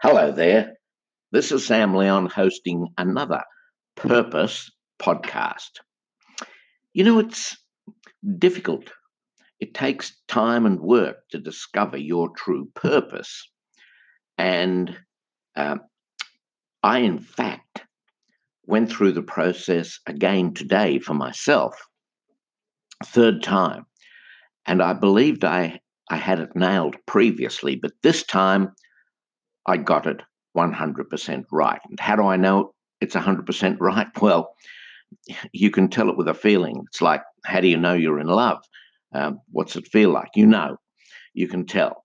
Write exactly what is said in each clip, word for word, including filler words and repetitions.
Hello there. This is Sam Leon hosting another Purpose podcast. You know, it's difficult. It takes time and work to discover your true purpose. And um, I, in fact, went through the process again today for myself, third time. And I believed I, I had it nailed previously, but this time I got it one hundred percent right. And how do I know it's one hundred percent right? Well, you can tell it with a feeling. It's like, how do you know you're in love? Um, what's it feel like? You know, you can tell.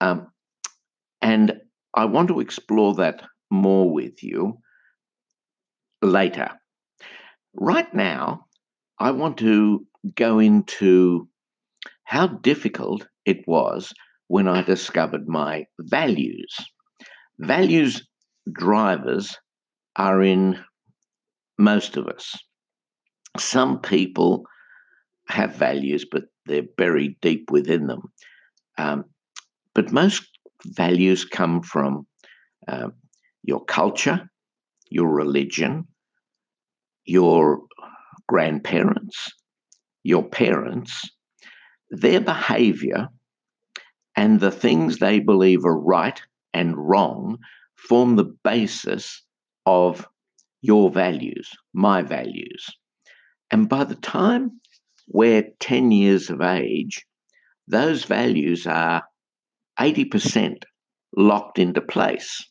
Um, and I want to explore that more with you later. Right now, I want to go into how difficult it was when I discovered my values. Values drivers are in most of us. Some people have values, but they're buried deep within them. Um, but most values come from uh, your culture, your religion, your grandparents, your parents, their behavior, and the things they believe are right and wrong form the basis of your values, my values. And by the time we're ten years of age, those values are eighty percent locked into place.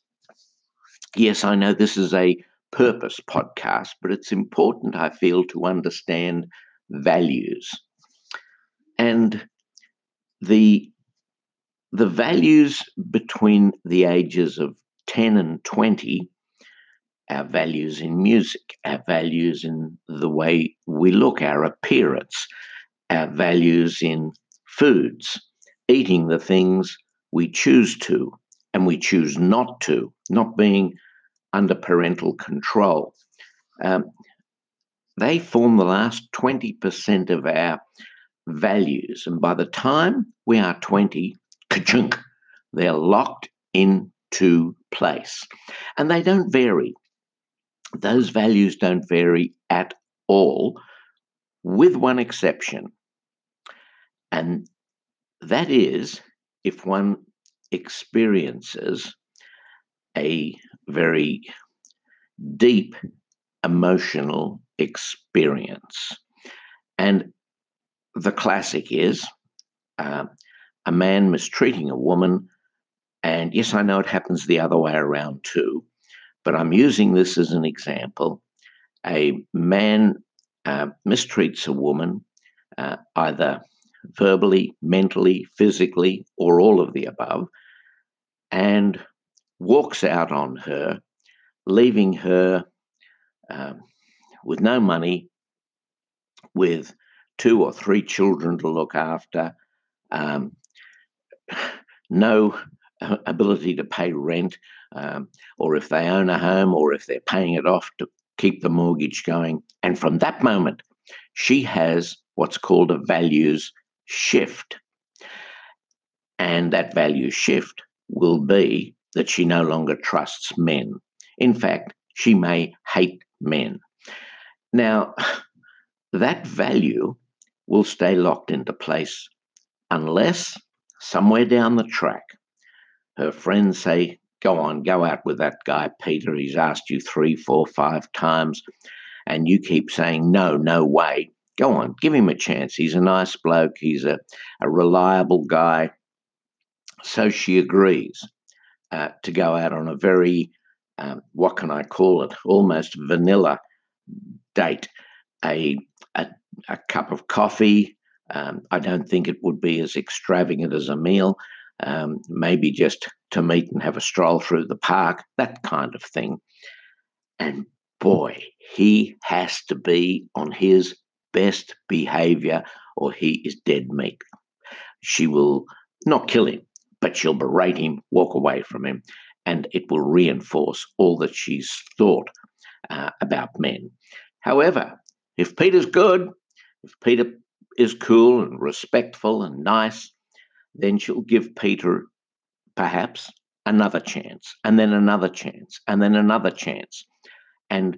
Yes, I know this is a purpose podcast, but it's important, I feel, to understand values. And the The values between the ages of ten and twenty, our values in music, our values in the way we look, our appearance, our values in foods, eating the things we choose to and we choose not to, not being under parental control. Um, they form the last twenty percent of our values. And by the time we are twenty, ka-chunk, they're locked into place. And they don't vary. Those values don't vary at all, with one exception. And that is if one experiences a very deep emotional experience. And the classic is uh, a man mistreating a woman, and yes, I know it happens the other way around too, but I'm using this as an example. A man uh, mistreats a woman, uh, either verbally, mentally, physically, or all of the above, and walks out on her, leaving her um, with no money, with two or three children to look after, um, no ability to pay rent, um, or if they own a home, or if they're paying it off to keep the mortgage going. And from that moment, she has what's called a values shift. And that value shift will be that she no longer trusts men. In fact, she may hate men. Now, that value will stay locked into place unless somewhere down the track, her friends say, go on, go out with that guy, Peter. He's asked you three, four, five times, and you keep saying, no, no way. Go on, give him a chance. He's a nice bloke. He's a, a reliable guy. So she agrees uh, to go out on a very, um, what can I call it, almost vanilla date, a, a, a cup of coffee. Um, I don't think it would be as extravagant as a meal, um, maybe just to meet and have a stroll through the park, that kind of thing. And boy, he has to be on his best behavior or he is dead meat. She will not kill him, but she'll berate him, walk away from him, and it will reinforce all that she's thought uh, about men. However, if Peter's good, if Peter is cool and respectful and nice, then she'll give Peter perhaps another chance, and then another chance, and then another chance. And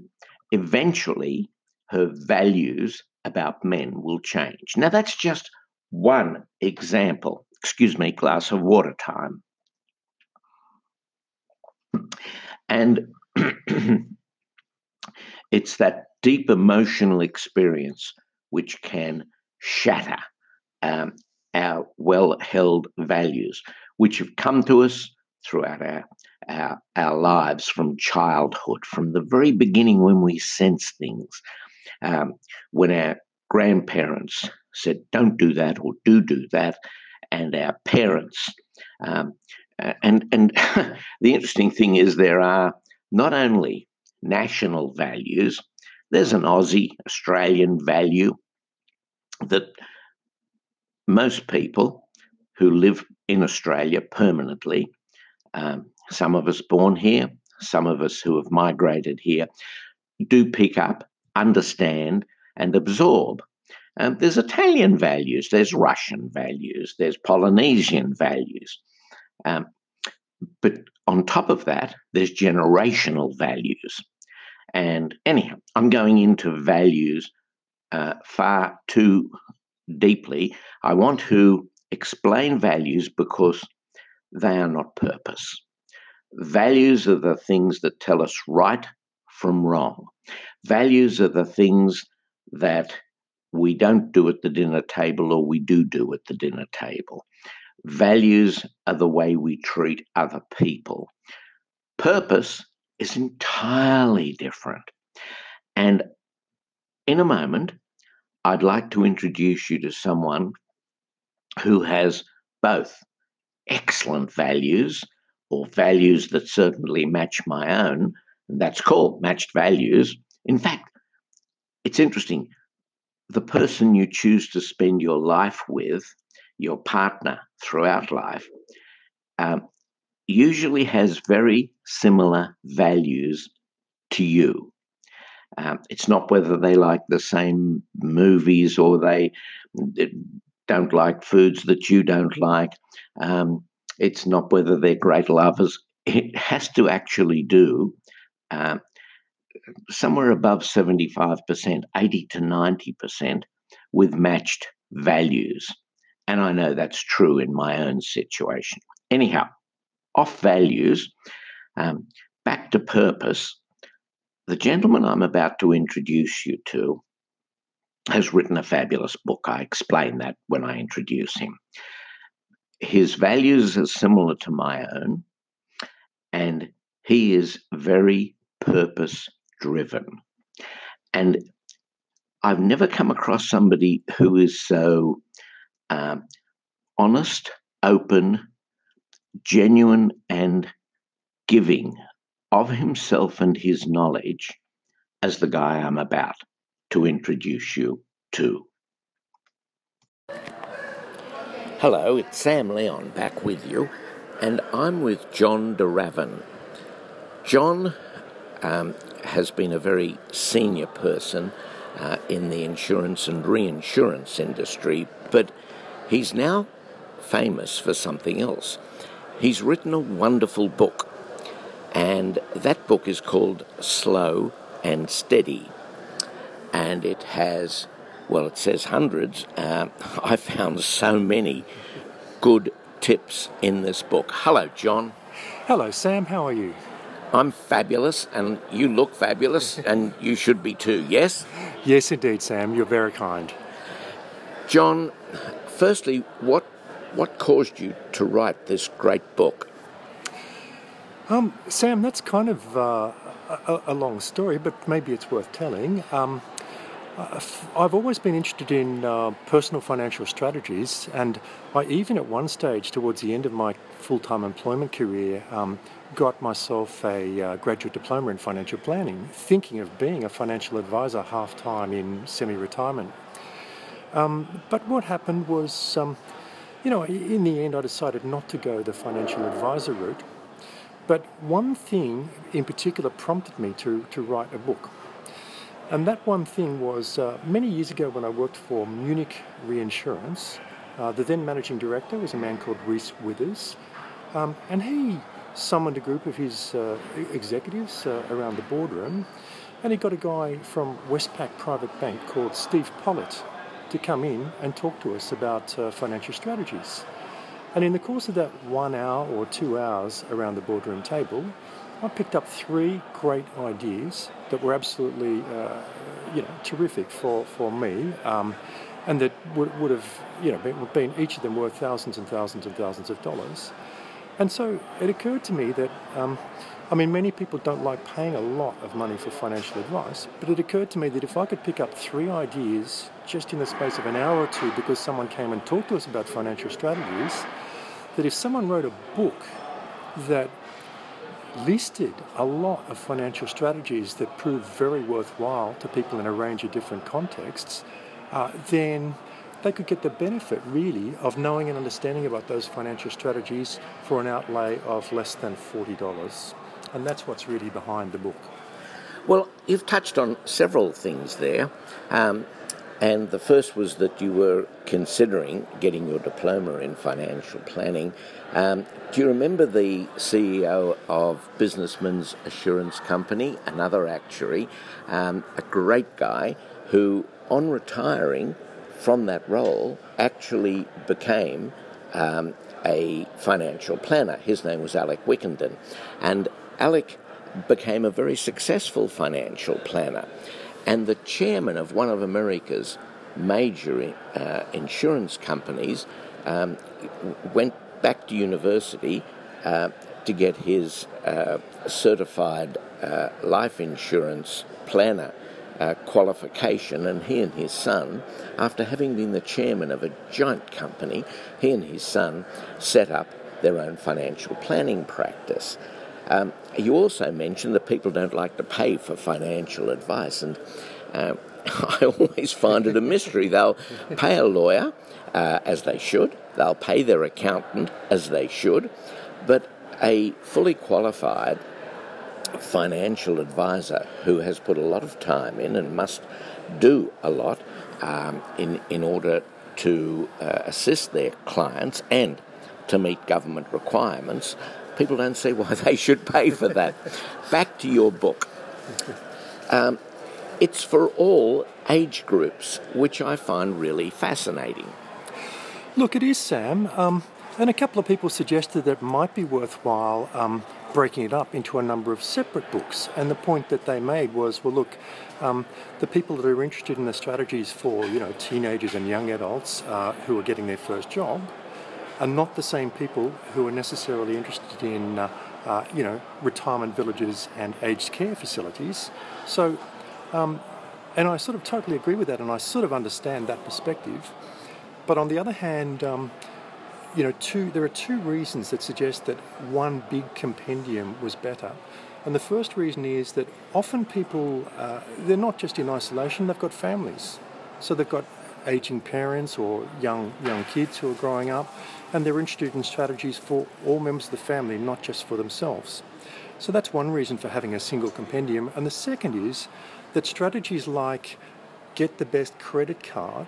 eventually her values about men will change. Now, that's just one example. Excuse me, glass of water time. And it's that deep emotional experience which can shatter um, our well-held values, which have come to us throughout our, our, our lives from childhood, from the very beginning when we sense things, um, when our grandparents said, don't do that or do do that, and our parents. Um, and and the interesting thing is there are not only national values, there's an Aussie, Australian value that most people who live in Australia permanently, um, some of us born here, some of us who have migrated here, do pick up, understand, and absorb. Um, there's Italian values, there's Russian values, there's Polynesian values. Um, but on top of that, there's generational values. And anyhow, I'm going into values uh, far too deeply. I want to explain values because they are not purpose. Values are the things that tell us right from wrong. Values are the things that we don't do at the dinner table or we do do at the dinner table. Values are the way we treat other people. Purpose is entirely different. And in a moment, I'd like to introduce you to someone who has both excellent values or values that certainly match my own. And that's called matched values. In fact, it's interesting. The person you choose to spend your life with, your partner throughout life, um, usually has very similar values to you. Um, it's not whether they like the same movies or they don't like foods that you don't like. Um, it's not whether they're great lovers. It has to actually do um, somewhere above seventy-five percent, eighty to ninety percent with matched values. And I know that's true in my own situation. Anyhow, off values, um, back to purpose. The gentleman I'm about to introduce you to has written a fabulous book. I explain that when I introduce him. His values are similar to my own, and he is very purpose-driven. And I've never come across somebody who is so Um, honest, open, genuine, and giving of himself and his knowledge as the guy I'm about to introduce you to. Hello, it's Sam Leon back with you, and I'm with John De Ravin. John um, has been a very senior person uh, in the insurance and reinsurance industry, but he's now famous for something else. He's written a wonderful book, and that book is called Slow and Steady. And it has, well, it says hundreds. Uh, I found so many good tips in this book. Hello, John. Hello, Sam. How are you? I'm fabulous, and you look fabulous, and you should be too, yes? Yes, indeed, Sam. You're very kind. John, firstly, what what caused you to write this great book? Um, Sam, that's kind of uh, a, a long story, but maybe it's worth telling. Um, I've always been interested in uh, personal financial strategies, and I even at one stage, towards the end of my full-time employment career, um, got myself a uh, graduate diploma in financial planning, thinking of being a financial advisor half-time in semi-retirement. Um, but what happened was, um, you know, in the end I decided not to go the financial advisor route. But one thing in particular prompted me to, to write a book. And that one thing was uh, many years ago when I worked for Munich Reinsurance, uh, the then managing director was a man called Rhys Withers. Um, and he summoned a group of his uh, executives uh, around the boardroom, and he got a guy from Westpac Private Bank called Steve Pollitt to come in and talk to us about uh, financial strategies. And in the course of that one hour or two hours around the boardroom table, I picked up three great ideas that were absolutely uh, you know, terrific for, for me, um, and that would, would have you know, been, been each of them worth thousands and thousands and thousands of dollars. And so it occurred to me that, um, I mean, many people don't like paying a lot of money for financial advice, but it occurred to me that if I could pick up three ideas just in the space of an hour or two because someone came and talked to us about financial strategies, that if someone wrote a book that listed a lot of financial strategies that prove very worthwhile to people in a range of different contexts, uh, then they could get the benefit, really, of knowing and understanding about those financial strategies for an outlay of less than forty dollars. And that's what's really behind the book. Well, you've touched on several things there. Um, and the first was that you were considering getting your diploma in financial planning. Um, do you remember the C E O of Businessman's Assurance Company, another actuary, um, a great guy who, on retiring from that role, actually became um, a financial planner. His name was Alec Wickenden. And Alec became a very successful financial planner and the chairman of one of America's major uh, insurance companies. Um, went back to university uh, to get his uh, certified uh, life insurance planner Uh, qualification, and he and his son, after having been the chairman of a giant company, he and his son set up their own financial planning practice. Um, you also mentioned that people don't like to pay for financial advice, and uh, I always find it a mystery. They'll pay a lawyer, uh, as they should, they'll pay their accountant, as they should, but a fully qualified financial advisor who has put a lot of time in and must do a lot um, in, in order to uh, assist their clients and to meet government requirements, people don't see why they should pay for that. Back to your book. Um, it's for all age groups, which I find really fascinating. Look, it is, Sam. Um, and a couple of people suggested that it might be worthwhile um, breaking it up into a number of separate books. And the point that they made was, well, look, um, the people that are interested in the strategies for, you know, teenagers and young adults uh, who are getting their first job are not the same people who are necessarily interested in, uh, uh, you know, retirement villages and aged care facilities. So, um, and I sort of totally agree with that, and I sort of understand that perspective. But on the other hand, um, You know, two, there are two reasons that suggest that one big compendium was better. And the first reason is that often people, uh, they're not just in isolation, they've got families. So they've got aging parents or young, young kids who are growing up, and they're interested in strategies for all members of the family, not just for themselves. So that's one reason for having a single compendium. And the second is that strategies like get the best credit card,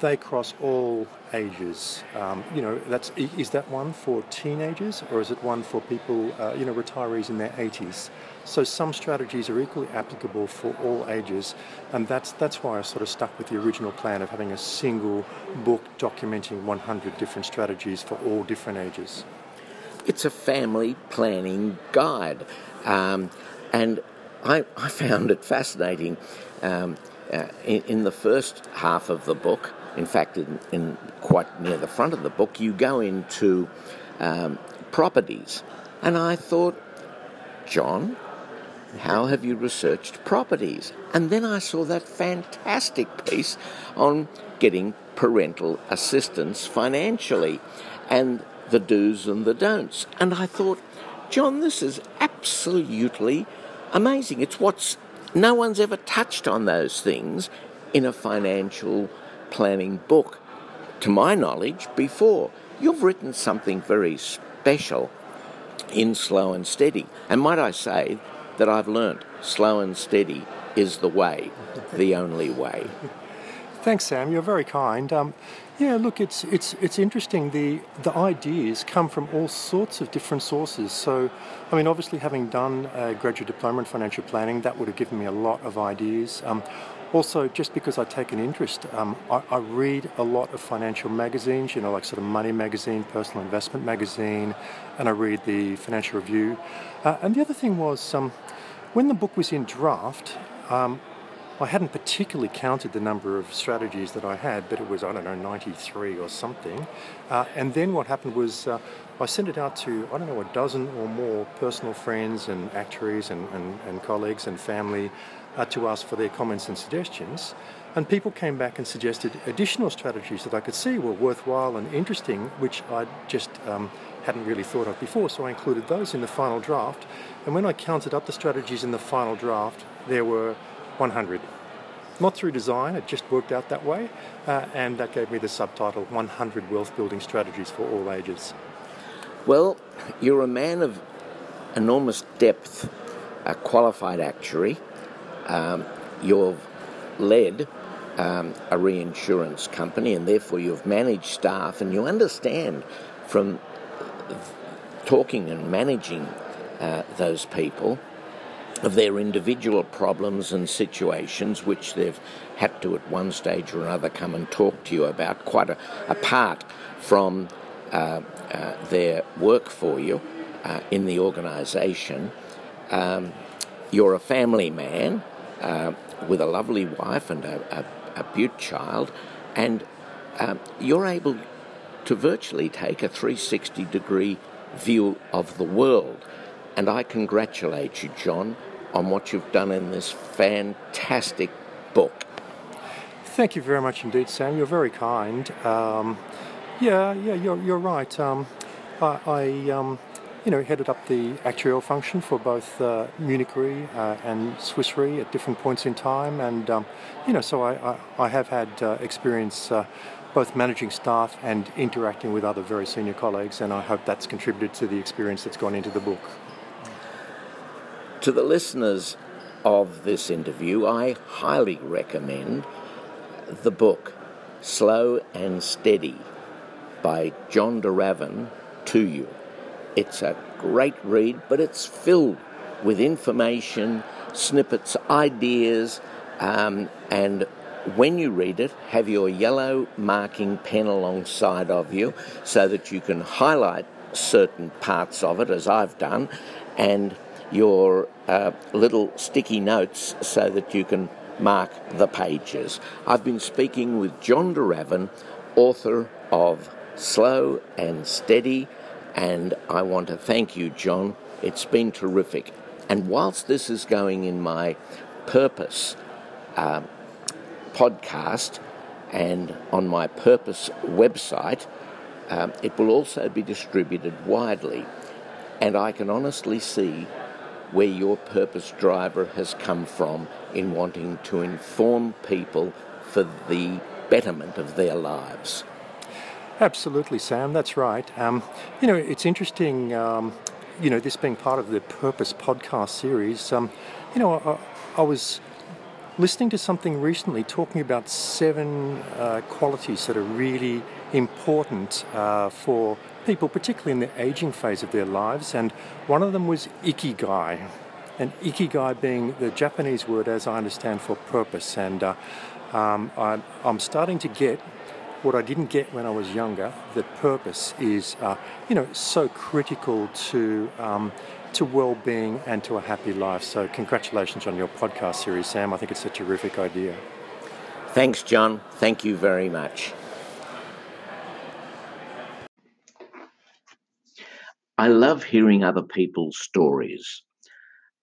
they cross all ages. Um, you know, that's is that one for teenagers, or is it one for people, uh, you know, retirees in their eighties? So some strategies are equally applicable for all ages, and that's that's why I sort of stuck with the original plan of having a single book documenting one hundred different strategies for all different ages. It's a family planning guide, um, and I, I found it fascinating. Um, uh, in, in the first half of the book, in fact, in, in quite near the front of the book, you go into um, properties. And I thought, John, how have you researched properties? And then I saw that fantastic piece on getting parental assistance financially and the do's and the don'ts. And I thought, John, this is absolutely amazing. It's what's no one's ever touched on those things in a financial planning book, to my knowledge, before. You've written something very special in Slow and Steady. And might I say that I've learnt Slow and Steady is the way, the only way. Thanks, Sam. You're very kind. Um, yeah, look, it's it's it's interesting. The the ideas come from all sorts of different sources. So, I mean, obviously, having done a graduate diploma in financial planning, that would have given me a lot of ideas. Um, Also, just because I take an interest, um, I, I read a lot of financial magazines, you know, like sort of Money Magazine, Personal Investment Magazine, and I read the Financial Review. Uh, and the other thing was, um, when the book was in draft, um, I hadn't particularly counted the number of strategies that I had, but it was, I don't know, ninety-three or something. Uh, and then what happened was uh, I sent it out to, I don't know, a dozen or more personal friends and actuaries and, and, and colleagues and family uh, to ask for their comments and suggestions. And people came back and suggested additional strategies that I could see were worthwhile and interesting, which I just um, hadn't really thought of before. So I included those in the final draft. And when I counted up the strategies in the final draft, there were one hundred. Not through design, it just worked out that way, uh, and that gave me the subtitle one hundred Wealth Building Strategies for All Ages. Well, you're a man of enormous depth, a qualified actuary. Um, you've led um, a reinsurance company, and therefore you've managed staff, and you understand from talking and managing uh, those people of their individual problems and situations which they've had to at one stage or another come and talk to you about, quite a, apart from uh, uh, their work for you uh, in the organisation. Um, you're a family man uh, with a lovely wife and a, a, a beaut child, and um, you're able to virtually take a three sixty degree view of the world. And I congratulate you, John, on what you've done in this fantastic book. Thank you very much indeed, Sam. You're very kind. Um, yeah, yeah, you're, you're right. Um, I, I um, you know, headed up the actuarial function for both uh, Munich Re uh, and Swiss Re at different points in time, and um, you know, so I, I, I have had uh, experience uh, both managing staff and interacting with other very senior colleagues, and I hope that's contributed to the experience that's gone into the book. To the listeners of this interview, I highly recommend the book Slow and Steady by John De Ravin to you. It's a great read, but it's filled with information, snippets, ideas, um, and when you read it, have your yellow marking pen alongside of you so that you can highlight certain parts of it, as I've done, and your uh, little sticky notes so that you can mark the pages. I've been speaking with John De Ravin, author of Slow and Steady, and I want to thank you, John. It's been terrific. And whilst this is going in my Purpose uh, podcast and on my Purpose website, um, it will also be distributed widely. And I can honestly see where your purpose driver has come from in wanting to inform people for the betterment of their lives. Absolutely, Sam, that's right. Um, you know, it's interesting, um, you know, this being part of the Purpose podcast series. Um, you know, I, I was listening to something recently talking about seven uh, qualities that are really important uh, for people, particularly in the aging phase of their lives, and one of them was ikigai, and ikigai being the Japanese word, as I understand, for purpose. And uh, um, I, I'm starting to get what I didn't get when I was younger, that purpose is, uh, you know, so critical to um, to well-being and to a happy life. So congratulations on your podcast series, Sam. I think it's a terrific idea. Thanks, John. Thank you very much. I love hearing other people's stories,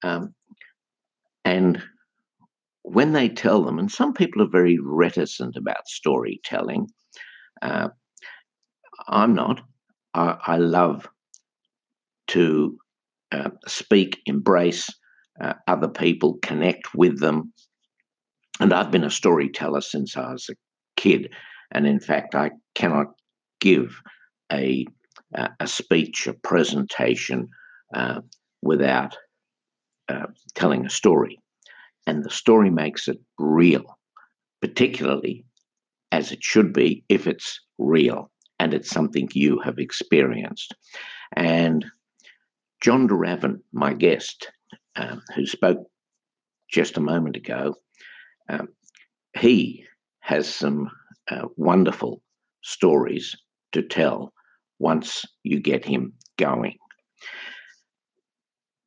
um, and when they tell them, and some people are very reticent about storytelling. Uh, I'm not. I, I love to uh, speak, embrace uh, other people, connect with them, and I've been a storyteller since I was a kid, and in fact, I cannot give a Uh, a speech, a presentation, uh, without uh, telling a story. And the story makes it real, particularly as it should be if it's real and it's something you have experienced. And John De Ravin, my guest, um, who spoke just a moment ago, um, he has some uh, wonderful stories to tell once you get him going.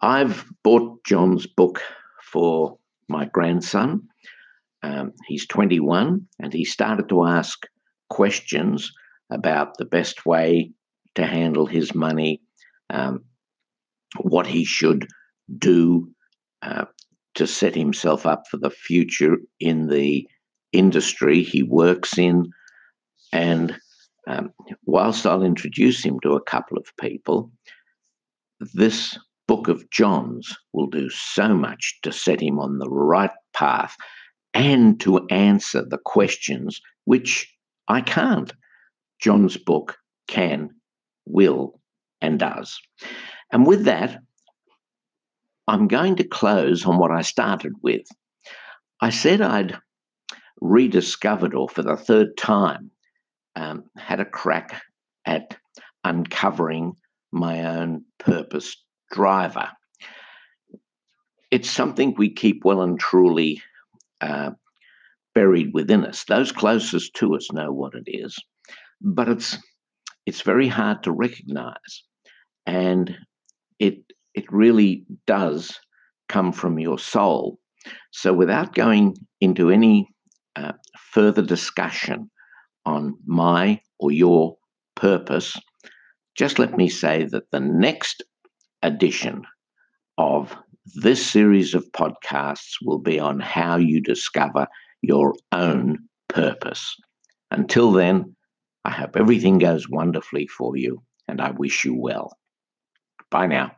I've bought John's book for my grandson. Um, he's twenty-one, and he started to ask questions about the best way to handle his money, um, what he should do uh, to set himself up for the future in the industry he works in. And um, whilst I'll introduce him to a couple of people, this book of John's will do so much to set him on the right path and to answer the questions which I can't. John's book can, will, and does. And with that, I'm going to close on what I started with. I said I'd rediscovered, or for the third time, um, had a crack at uncovering my own purpose driver. It's something we keep well and truly uh, buried within us. Those closest to us know what it is, but it's it's very hard to recognize, and it it really does come from your soul. So without going into any uh, further discussion on my or your purpose, just let me say that the next edition of this series of podcasts will be on how you discover your own purpose. Until then, I hope everything goes wonderfully for you, and I wish you well. Bye now.